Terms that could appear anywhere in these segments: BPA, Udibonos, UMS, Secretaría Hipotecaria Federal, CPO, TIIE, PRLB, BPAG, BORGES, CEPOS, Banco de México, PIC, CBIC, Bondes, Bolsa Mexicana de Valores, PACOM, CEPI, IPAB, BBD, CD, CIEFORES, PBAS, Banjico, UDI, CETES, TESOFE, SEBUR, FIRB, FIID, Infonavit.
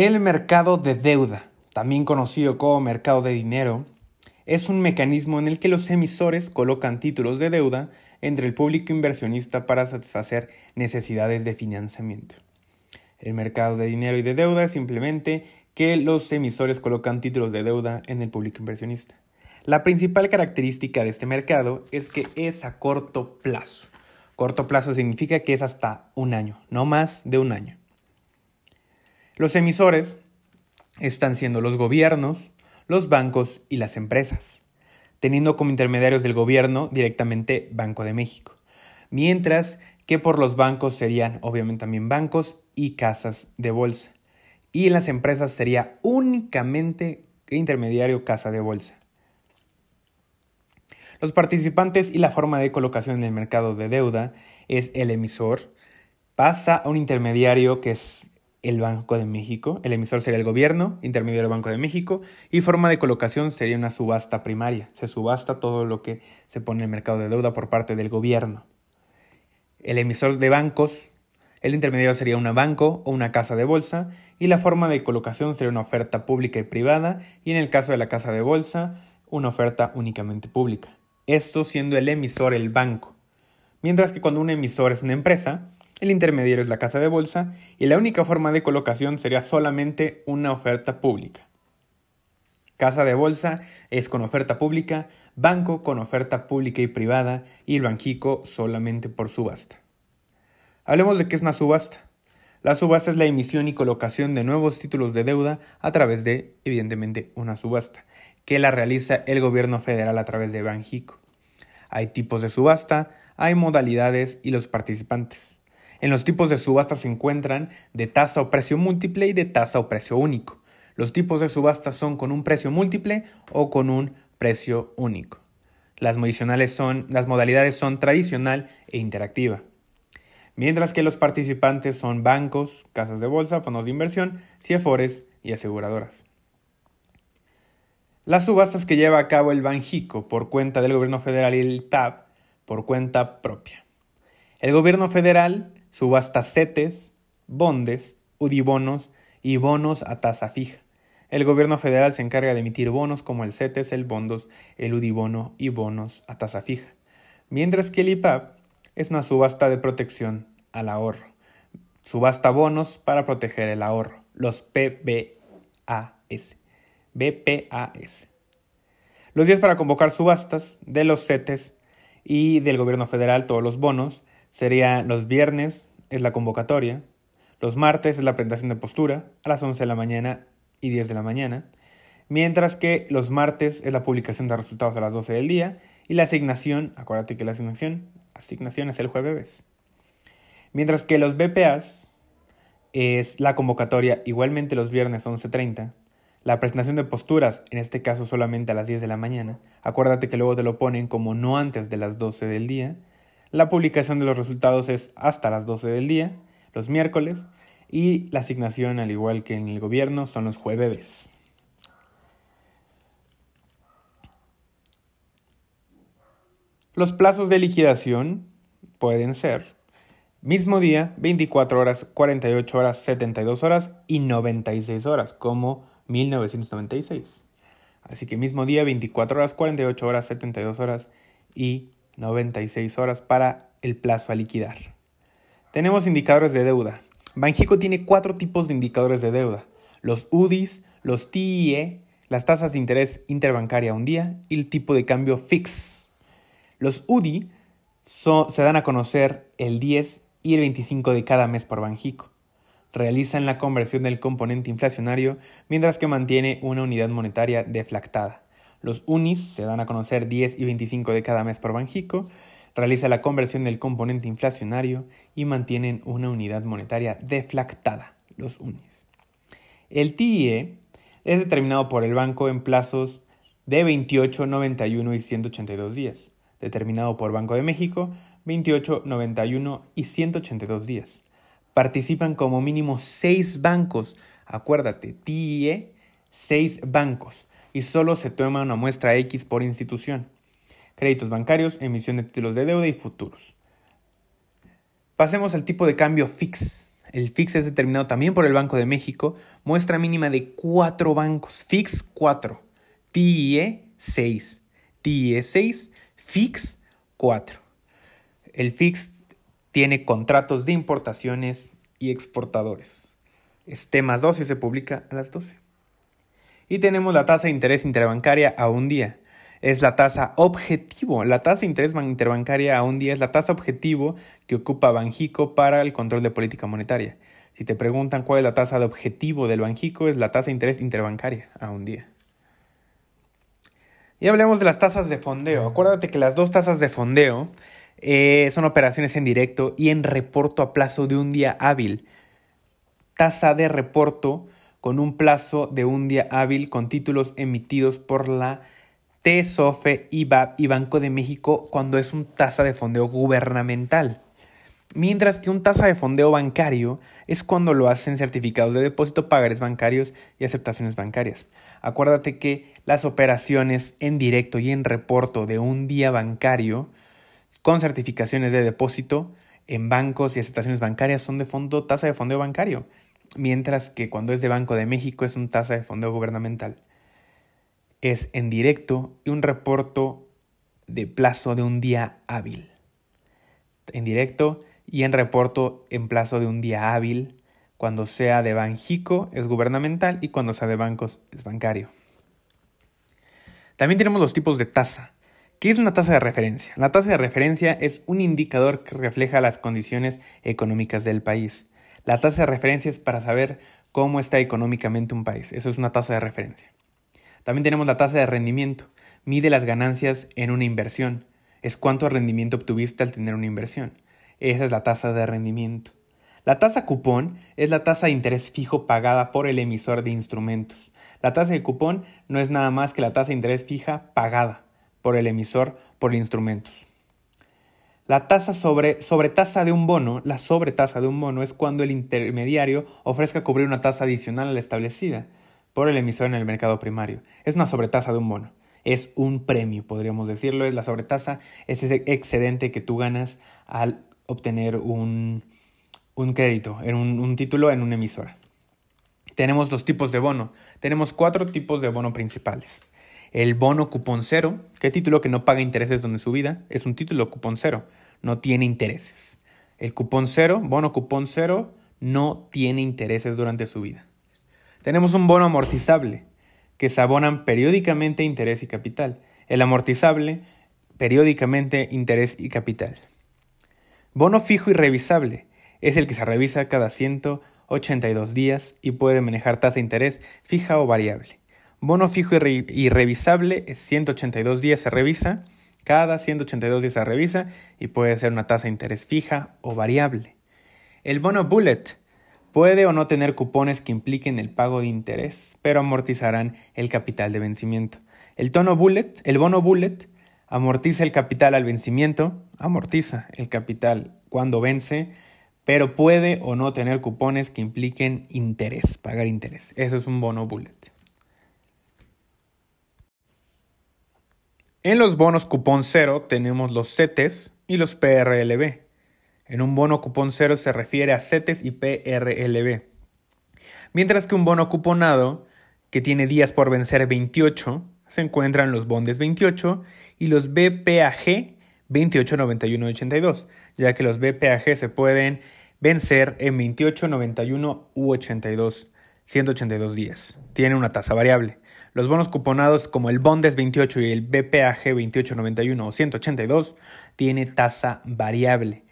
El mercado de deuda, también conocido como mercado de dinero, es un mecanismo en el que los emisores colocan títulos de deuda entre el público inversionista para satisfacer necesidades de financiamiento. El mercado de dinero y de deuda es simplemente que los emisores colocan títulos de deuda en el público inversionista. La principal característica de este mercado es que es a corto plazo. Corto plazo significa que es hasta un año, no más de un año. Los emisores están siendo los gobiernos, los bancos y las empresas, teniendo como intermediarios del gobierno directamente Banco de México, mientras que por los bancos serían obviamente también bancos y casas de bolsa, y en las empresas sería únicamente intermediario casa de bolsa. Los participantes y la forma de colocación en el mercado de deuda es el emisor, pasa a un intermediario que es el Banco de México, el emisor sería el gobierno, intermediario Banco de México, y forma de colocación sería una subasta primaria. Se subasta todo lo que se pone en el mercado de deuda por parte del gobierno. El emisor de bancos, el intermediario sería un banco o una casa de bolsa, y la forma de colocación sería una oferta pública y privada, y en el caso de la casa de bolsa, una oferta únicamente pública. Esto siendo el emisor el banco. Mientras que cuando un emisor es una empresa, el intermediario es la casa de bolsa y la única forma de colocación sería solamente una oferta pública. Casa de bolsa es con oferta pública, banco con oferta pública y privada y el banjico solamente por subasta. Hablemos de qué es una subasta. La subasta es la emisión y colocación de nuevos títulos de deuda a través de, evidentemente, una subasta, que la realiza el gobierno federal a través de Banjico. Hay tipos de subasta, hay modalidades y los participantes. En los tipos de subasta se encuentran de tasa o precio múltiple y de tasa o precio único. Los tipos de subasta son con un precio múltiple o con un precio único. Las modalidades son tradicional e interactiva. Mientras que los participantes son bancos, casas de bolsa, fondos de inversión, CIEFORES y aseguradoras. Las subastas que lleva a cabo el Banjico por cuenta del gobierno federal y el IPAB por cuenta propia. El gobierno federal subasta CETES, Bondes, Udibonos y bonos a tasa fija. El gobierno federal se encarga de emitir bonos como el CETES, el Bondos, el Udibono y bonos a tasa fija. Mientras que el IPAB es una subasta de protección al ahorro. Subasta bonos para proteger el ahorro, los BPAS. Los días para convocar subastas de los CETES y del gobierno federal, todos los bonos, serían los viernes, es la convocatoria, los martes es la presentación de postura a las 11 de la mañana y 10 de la mañana, mientras que los martes es la publicación de resultados a las 12 del día y la asignación, acuérdate que la asignación es el jueves, mientras que los BPAs es la convocatoria igualmente los viernes 11:30, la presentación de posturas, en este caso solamente a las 10 de la mañana, acuérdate que luego te lo ponen como no antes de las 12 del día. La publicación de los resultados es hasta las 12 del día, los miércoles, y la asignación, al igual que en el gobierno, son los jueves. Los plazos de liquidación pueden ser mismo día, 24 horas, 48 horas, 72 horas y 96 horas, como 1996. Así que mismo día, 24 horas, 48 horas, 72 horas y 96 horas para el plazo a liquidar. Tenemos indicadores de deuda. Banjico tiene 4 tipos de indicadores de deuda. Los UDIs, los TIIE, las tasas de interés interbancaria un día y el tipo de cambio fix. Los UDI se dan a conocer el 10 y el 25 de cada mes por Banjico. Realizan la conversión del componente inflacionario mientras que mantiene una unidad monetaria deflactada. Los UNIs se dan a conocer 10 y 25 de cada mes por Banjico, realiza la conversión del componente inflacionario y mantienen una unidad monetaria deflactada, los UNIs. El TIE es determinado por el banco en plazos de 28, 91 y 182 días, determinado por Banco de México, 28, 91 y 182 días. Participan como mínimo 6 bancos, acuérdate, TIE, 6 bancos. Y solo se toma una muestra X por institución. Créditos bancarios, emisión de títulos de deuda y futuros. Pasemos al tipo de cambio fix. El FIX es determinado también por el Banco de México, muestra mínima de 4 bancos, FIX 4, TIIE 6, TIIE 6, FIX 4. El FIX tiene contratos de importaciones y exportadores. Es temas 12, se publica a las 12. Y tenemos la tasa de interés interbancaria a un día. Es la tasa objetivo. La tasa de interés interbancaria a un día es la tasa objetivo que ocupa Banjico para el control de política monetaria. Si te preguntan cuál es la tasa de objetivo del Banjico, es la tasa de interés interbancaria a un día. Y hablemos de las tasas de fondeo. Acuérdate que las dos tasas de fondeo son operaciones en directo y en reporto a plazo de un día hábil. Tasa de reporto con un plazo de un día hábil con títulos emitidos por la TESOFE, IPAB y Banco de México cuando es un tasa de fondeo gubernamental. Mientras que un tasa de fondeo bancario es cuando lo hacen certificados de depósito, pagares bancarios y aceptaciones bancarias. Acuérdate que las operaciones en directo y en reporto de un día bancario con certificaciones de depósito en bancos y aceptaciones bancarias son de fondo tasa de fondeo bancario, mientras que cuando es de Banco de México es un tasa de fondeo gubernamental. Es en directo y un reporto de plazo de un día hábil. En directo y en reporto en plazo de un día hábil. Cuando sea de Banjico es gubernamental y cuando sea de bancos es bancario. También tenemos los tipos de tasa. ¿Qué es una tasa de referencia? La tasa de referencia es un indicador que refleja las condiciones económicas del país. La tasa de referencia es para saber cómo está económicamente un país. Eso es una tasa de referencia. También tenemos la tasa de rendimiento. Mide las ganancias en una inversión. Es cuánto rendimiento obtuviste al tener una inversión. Esa es la tasa de rendimiento. La tasa cupón es la tasa de interés fijo pagada por el emisor de instrumentos. La tasa de cupón no es nada más que la tasa de interés fija pagada por el emisor por instrumentos. La tasa sobretasa de un bono. La sobretasa de un bono es cuando el intermediario ofrezca cubrir una tasa adicional a la establecida por el emisor en el mercado primario. Es una sobretasa de un bono. Es un premio, podríamos decirlo. Es la sobretasa, es ese excedente que tú ganas al obtener un crédito, en un título, en una emisora. Tenemos los tipos de bono. Tenemos 4 tipos de bono principales. El bono cupón cero, que título que no paga intereses donde su vida, es un título cupón cero, no tiene intereses. El cupón cero, bono cupón cero, no tiene intereses durante su vida. Tenemos un bono amortizable, que se abonan periódicamente interés y capital. El amortizable, periódicamente interés y capital. Bono fijo y revisable, es el que se revisa cada 182 días y puede manejar tasa de interés fija o variable. Bono fijo y revisable es 182 días se revisa, cada 182 días se revisa y puede ser una tasa de interés fija o variable. El bono bullet, puede o no tener cupones que impliquen el pago de interés, pero amortizarán el capital de vencimiento. El bono bullet amortiza el capital al vencimiento, amortiza el capital cuando vence, pero puede o no tener cupones que impliquen interés, pagar interés. Eso es un bono bullet. En los bonos cupón cero tenemos los CETES y los PRLB. En un bono cupón cero se refiere a CETES y PRLB. Mientras que un bono cuponado, que tiene días por vencer 28, se encuentran los Bondes 28 y los BPAG 28, 91, 82, ya que los BPAG se pueden vencer en 28, 91 u 82, 182 días. Tienen una tasa variable. Los bonos cuponados como el Bondes 28 y el BPAG 28, 91 o 182 tiene tasa variable.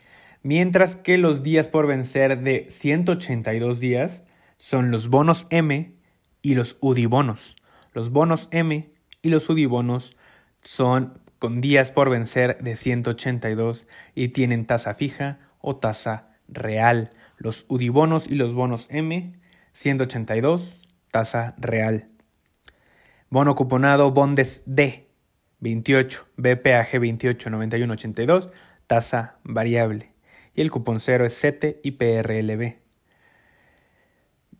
Mientras que los días por vencer de 182 días son los bonos M y los Udibonos. Los bonos M y los Udibonos son con días por vencer de 182 y tienen tasa fija o tasa real. Los Udibonos y los bonos M, 182, tasa real. Bono cuponado Bondes D, 28, BPAG 28, 91, 82, tasa variable. Y el cupón cero es CETE y PRLB.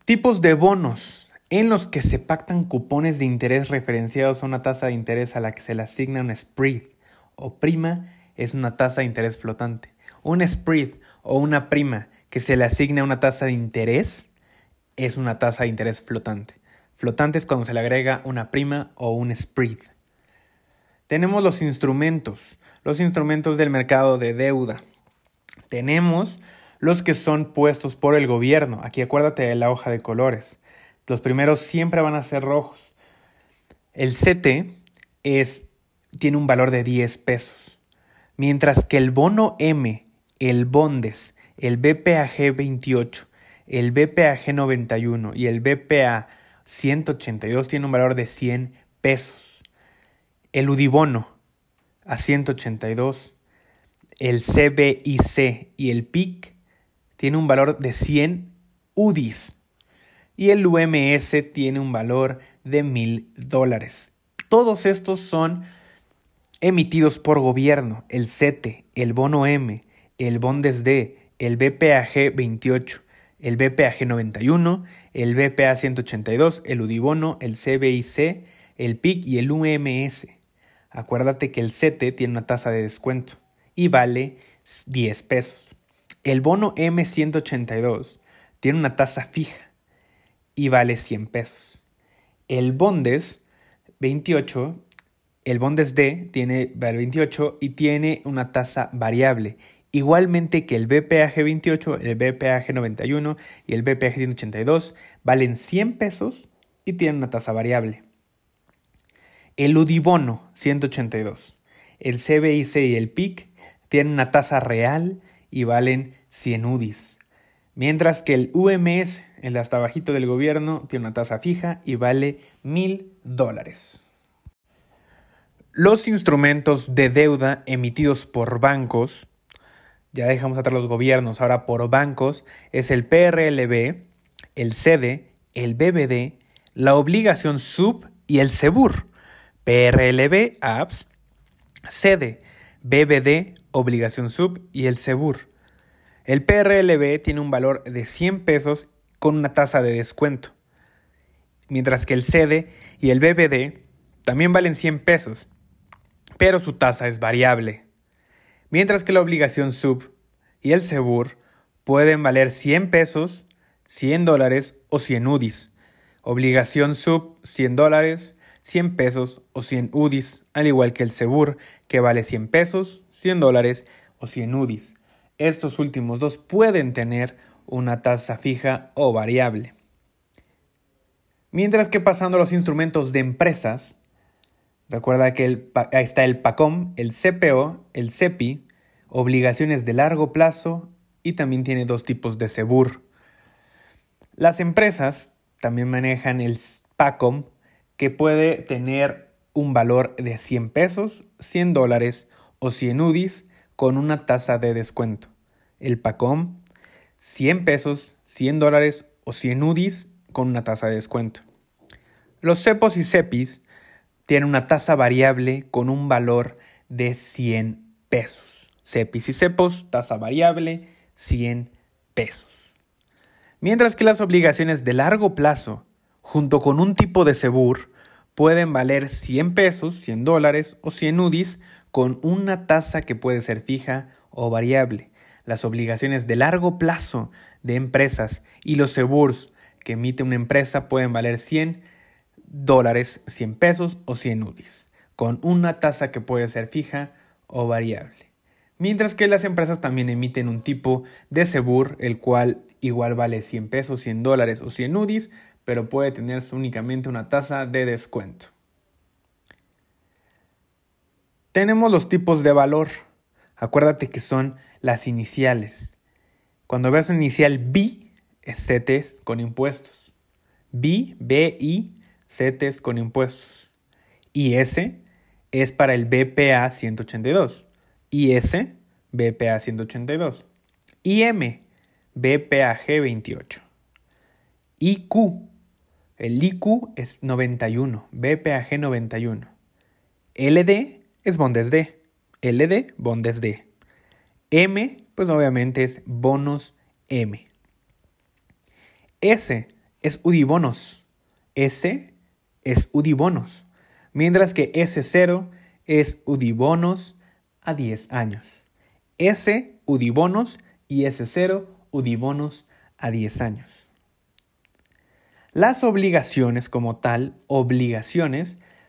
Tipos de bonos en los que se pactan cupones de interés referenciados a una tasa de interés a la que se le asigna un spread o prima es una tasa de interés flotante. Un spread o una prima que se le asigna una tasa de interés es una tasa de interés flotante. Flotante es cuando se le agrega una prima o un spread. Tenemos los instrumentos del mercado de deuda. Tenemos los que son puestos por el gobierno. Aquí acuérdate de la hoja de colores. Los primeros siempre van a ser rojos. El CT tiene un valor de 10 pesos. Mientras que el bono M, el Bondes, el BPAG 28, el BPAG 91 y el BPA 182 tienen un valor de 100 pesos. El Udibono a 182, el CBIC y el PIC tienen un valor de 100 UDIs. Y el UMS tiene un valor de $1,000. Todos estos son emitidos por gobierno. El CETE, el bono M, el Bondes D, el BPAG 28, el BPAG 91, el BPA 182, el Udibono, el CBIC, el PIC y el UMS. Acuérdate que el CETE tiene una tasa de descuento y vale 10 pesos. El bono M 182 tiene una tasa fija y vale 100 pesos. El Bondes 28, el Bondes D tiene 28 y tiene una tasa variable. Igualmente que el BPAG 28, el BPAG 91 y el BPAG 182 valen 100 pesos y tienen una tasa variable. El Udibono 182, el CBIC y el PIC tienen una tasa real y valen 100 UDIs. Mientras que el UMS, el hasta bajito del gobierno, tiene una tasa fija y vale $1,000. Los instrumentos de deuda emitidos por bancos, ya dejamos atrás los gobiernos, ahora por bancos, es el PRLB, el CD, el BBD, la obligación sub y el SEBUR. PRLB, APS, CD, BBD, obligación sub y el SEBUR. El PRLB tiene un valor de 100 pesos con una tasa de descuento, mientras que el CD y el BBD también valen 100 pesos, pero su tasa es variable. Mientras que la obligación sub y el SEBUR pueden valer 100 pesos, $100 o 100 UDIs. Obligación sub, $100, 100 pesos o 100 UDIs, al igual que el SEBUR, que vale 100 pesos, $100 o 100 UDIs. Estos últimos dos pueden tener una tasa fija o variable. Mientras que pasando a los instrumentos de empresas, recuerda que ahí está el PACOM, el CPO, el CEPI, obligaciones de largo plazo y también tiene dos tipos de SEBUR. Las empresas también manejan el PACOM, que puede tener un valor de 100 pesos, $100 o 100 UDIs con una tasa de descuento. El PACOM, 100 pesos, $100 o 100 UDIs con una tasa de descuento. Los CEPOS y CEPIs tienen una tasa variable con un valor de 100 pesos. CEPIs y CEPOS, tasa variable, 100 pesos. Mientras que las obligaciones de largo plazo, junto con un tipo de SEBUR, pueden valer 100 pesos, $100 o 100 UDIs con una tasa que puede ser fija o variable. Las obligaciones de largo plazo de empresas y los SEBURs que emite una empresa pueden valer $100, 100 pesos o 100 UDIs, con una tasa que puede ser fija o variable. Mientras que las empresas también emiten un tipo de SEBUR, el cual igual vale 100 pesos, $100 o 100 UDIs, pero puede tener únicamente una tasa de descuento. Tenemos los tipos de valor. Acuérdate que son las iniciales. Cuando veas un inicial BI, es CETES con impuestos. BI, BI, CETES con impuestos. IS es para el BPA 182. IS, BPA 182. IM, BPAG 28. IQ, el IQ es 91, BPAG 91. LD es Bondes D, LD, Bondes D. M, pues obviamente es bonos M. S es Udibonos, S es Udibonos, mientras que S0 es Udibonos a 10 años. S, Udibonos y S0, Udibonos a 10 años. Las obligaciones como tal,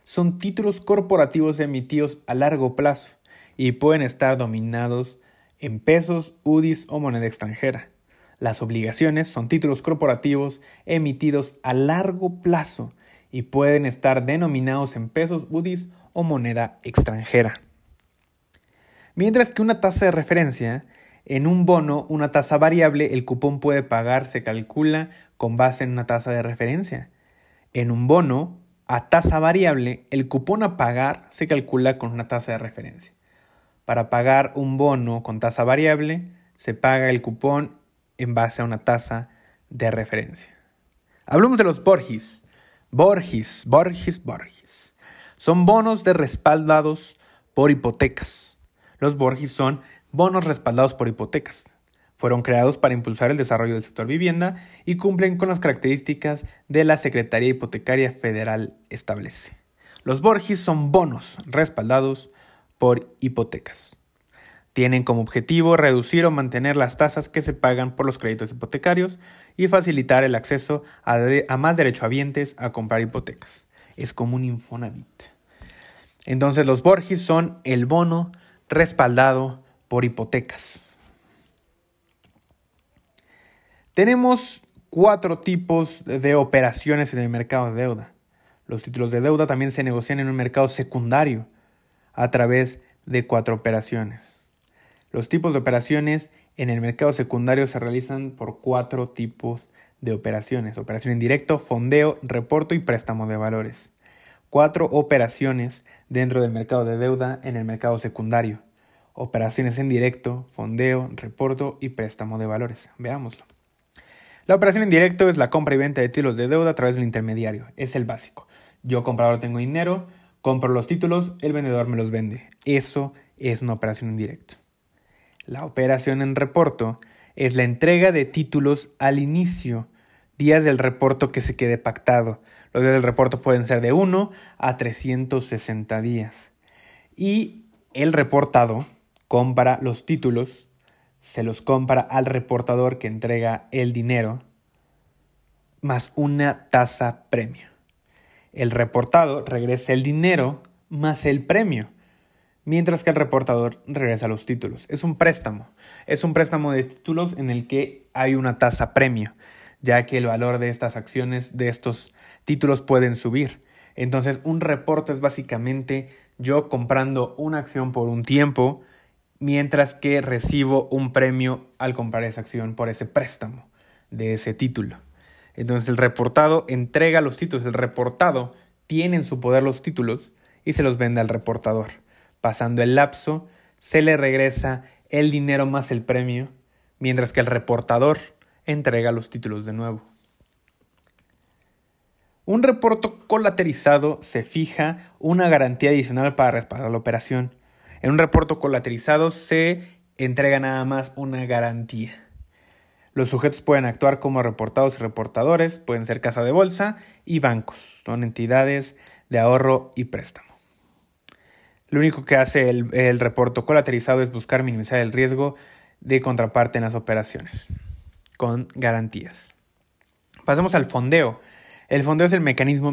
son títulos corporativos emitidos a largo plazo y pueden estar denominados en pesos, UDIs o moneda extranjera. Las obligaciones son títulos corporativos emitidos a largo plazo y pueden estar denominados en pesos, UDIs o moneda extranjera. Mientras que una tasa de referencia, en un bono, una tasa variable, el cupón puede pagar, se calcula con base en una tasa de referencia. En un bono, a tasa variable, el cupón a pagar se calcula con una tasa de referencia. Para pagar un bono con tasa variable, se paga el cupón en base a una tasa de referencia. Hablamos de los BORGES. BORGES. Son bonos de respaldados por hipotecas. Los BORGES son bonos respaldados por hipotecas. Fueron creados para impulsar el desarrollo del sector vivienda y cumplen con las características de la Secretaría Hipotecaria Federal establece. Los BORGES son bonos respaldados por hipotecas. Tienen como objetivo reducir o mantener las tasas que se pagan por los créditos hipotecarios y facilitar el acceso a más derechohabientes a comprar hipotecas. Es como un Infonavit. Entonces, los BORGES son el bono respaldado por hipotecas. Tenemos 4 tipos de operaciones en el mercado de deuda. Los títulos de deuda también se negocian en un mercado secundario a través de 4 operaciones. Los tipos de operaciones en el mercado secundario se realizan por 4 tipos de operaciones: operación en directo, fondeo, reporte y préstamo de valores. 4 operaciones dentro del mercado de deuda en el mercado secundario: operaciones en directo, fondeo, reporte y préstamo de valores. Veámoslo. La operación en directo es la compra y venta de títulos de deuda a través del intermediario. Es el básico. Yo, comprador, tengo dinero, compro los títulos, el vendedor me los vende. Eso es una operación en directo. La operación en reporto es la entrega de títulos al inicio, días del reporto que se quede pactado. Los días del reporto pueden ser de 1 a 360 días. Y el reportado compra los títulos, se los compra al reportador que entrega el dinero, más una tasa premio. El reportado regresa el dinero más el premio, mientras que el reportador regresa los títulos. Es un préstamo. Es un préstamo de títulos en el que hay una tasa premio, ya que el valor de estas acciones, de estos títulos, pueden subir. Entonces, un reporte es básicamente yo comprando una acción por un tiempo, mientras que recibo un premio al comprar esa acción por ese préstamo de ese título. Entonces, el reportado entrega los títulos. El reportado tiene en su poder los títulos y se los vende al reportador. Pasando el lapso, se le regresa el dinero más el premio, mientras que el reportador entrega los títulos de nuevo. Un reporte colaterizado se fija una garantía adicional para respaldar la operación. En un reporte colaterizado se entrega nada más una garantía. Los sujetos pueden actuar como reportados y reportadores, pueden ser casa de bolsa y bancos, son entidades de ahorro y préstamo. Lo único que hace el reporte colaterizado es buscar minimizar el riesgo de contraparte en las operaciones con garantías. Pasemos al fondeo. El fondeo es el mecanismo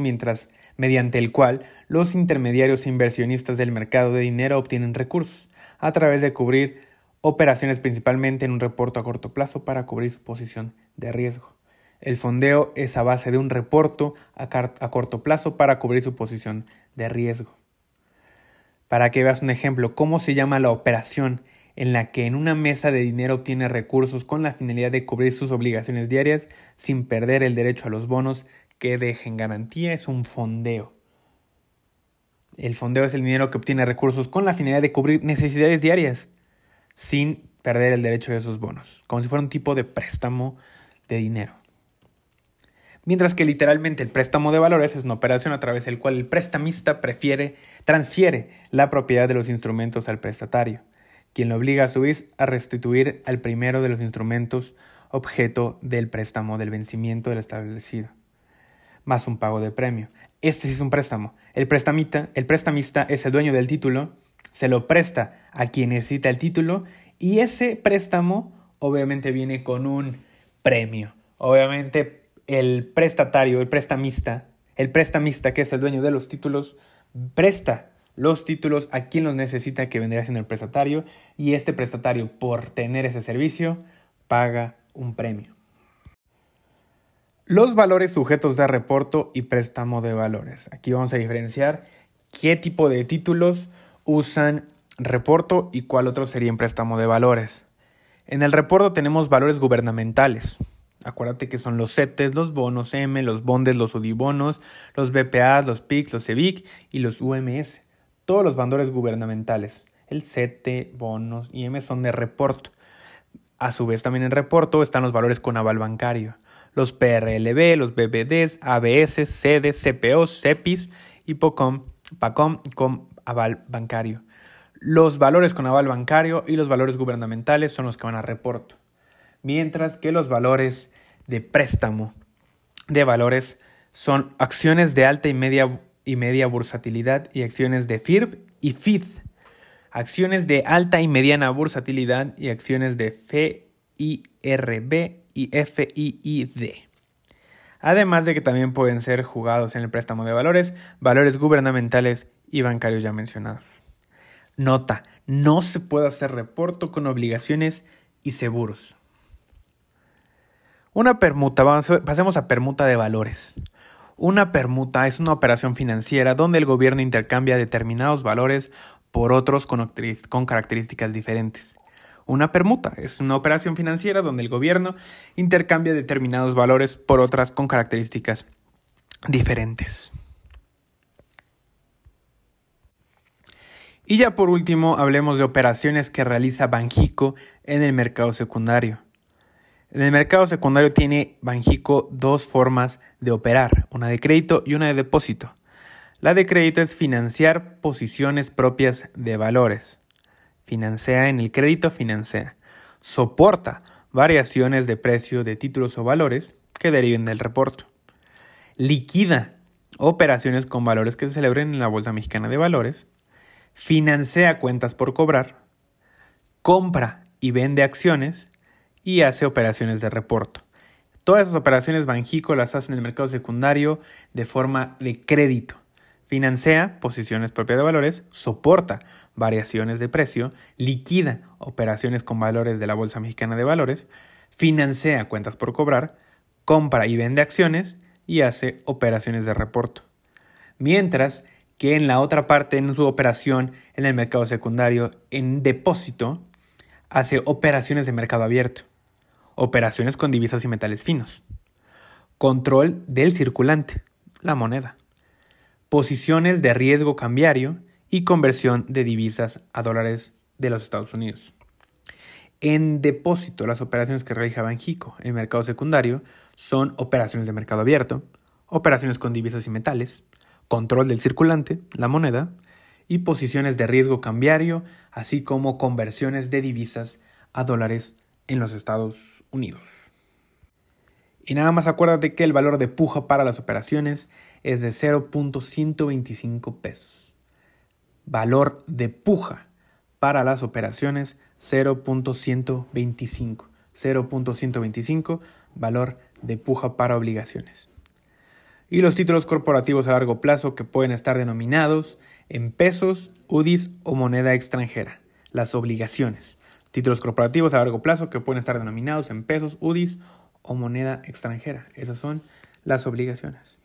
mediante el cual los intermediarios e inversionistas del mercado de dinero obtienen recursos a través de cubrir operaciones principalmente en un reporte a corto plazo para cubrir su posición de riesgo. El fondeo es a base de un reporte a corto plazo para cubrir su posición de riesgo. Para que veas un ejemplo, ¿cómo se llama la operación en la que en una mesa de dinero obtiene recursos con la finalidad de cubrir sus obligaciones diarias sin perder el derecho a los bonos que dejen garantía? Es un fondeo. El fondeo es el dinero que obtiene recursos con la finalidad de cubrir necesidades diarias sin perder el derecho de esos bonos, como si fuera un tipo de préstamo de dinero. Mientras que literalmente el préstamo de valores es una operación a través del cual el prestamista transfiere la propiedad de los instrumentos al prestatario, quien lo obliga a su vez a restituir al primero de los instrumentos objeto del préstamo del vencimiento del establecido, más un pago de premio. Este sí es un préstamo. El prestamista es el dueño del título, se lo presta a quien necesita el título y ese préstamo obviamente viene con un premio. Obviamente el prestatario, el prestamista que es el dueño de los títulos, presta los títulos a quien los necesita, que vendría siendo el prestatario, y este prestatario, por tener ese servicio, paga un premio. Los valores sujetos de reporto y préstamo de valores. Aquí vamos a diferenciar qué tipo de títulos usan reporto y cuál otro sería en préstamo de valores. En el reporto tenemos valores gubernamentales. Acuérdate que son los CETES, los bonos M, los bondes, los udibonos, los BPA, los PIC, los CEBIC y los UMS. Todos los valores gubernamentales, el CETE, bonos y M, son de reporto. A su vez, también en reporto están los valores con aval bancario, los PRLB, los BBDs, ABS, CD, CPOs, CEPIs y PACOM con aval bancario. Los valores con aval bancario y los valores gubernamentales son los que van a reporto, mientras que los valores de préstamo de valores son acciones de alta y media bursatilidad y acciones de FIRB y FIID, acciones de alta y mediana bursatilidad y acciones de FIRB y FIID. Además de que también pueden ser jugados en el préstamo de valores, valores gubernamentales y bancarios ya mencionados. Nota, no se puede hacer reporto con obligaciones y seguros. Una permuta, pasemos a permuta de valores. Una permuta es una operación financiera donde el gobierno intercambia determinados valores por otros con características diferentes. Una permuta es una operación financiera donde el gobierno intercambia determinados valores por otras con características diferentes. Y ya por último, hablemos de operaciones que realiza Banxico en el mercado secundario. En el mercado secundario tiene Banxico dos formas de operar, una de crédito y una de depósito. La de crédito es financiar posiciones propias de valores. Financia en el crédito, financia. Soporta variaciones de precio de títulos o valores que deriven del reporte. Liquida operaciones con valores que se celebren en la Bolsa Mexicana de Valores. Financia cuentas por cobrar. Compra y vende acciones. Y hace operaciones de reporto. Todas esas operaciones Banxico las hace en el mercado secundario de forma de crédito. Financia posiciones propias de valores, soporta variaciones de precio, liquida operaciones con valores de la Bolsa Mexicana de Valores, financia cuentas por cobrar, compra y vende acciones y hace operaciones de reporto. Mientras que en la otra parte, en su operación en el mercado secundario, en depósito, hace operaciones de mercado abierto. Operaciones con divisas y metales finos. Control del circulante, la moneda. Posiciones de riesgo cambiario y conversión de divisas a dólares de los Estados Unidos. En depósito, las operaciones que realiza Banxico en mercado secundario son operaciones de mercado abierto, operaciones con divisas y metales, control del circulante, la moneda, y posiciones de riesgo cambiario, así como conversiones de divisas a dólares en los Estados Unidos. Y nada más acuérdate que el valor de puja para las operaciones es de 0.125 pesos. Valor de puja para las operaciones 0.125. 0.125 valor de puja para obligaciones. Y los títulos corporativos a largo plazo que pueden estar denominados en pesos, UDIs o moneda extranjera. Las obligaciones. Títulos corporativos a largo plazo que pueden estar denominados en pesos, UDIs o moneda extranjera. Esas son las obligaciones.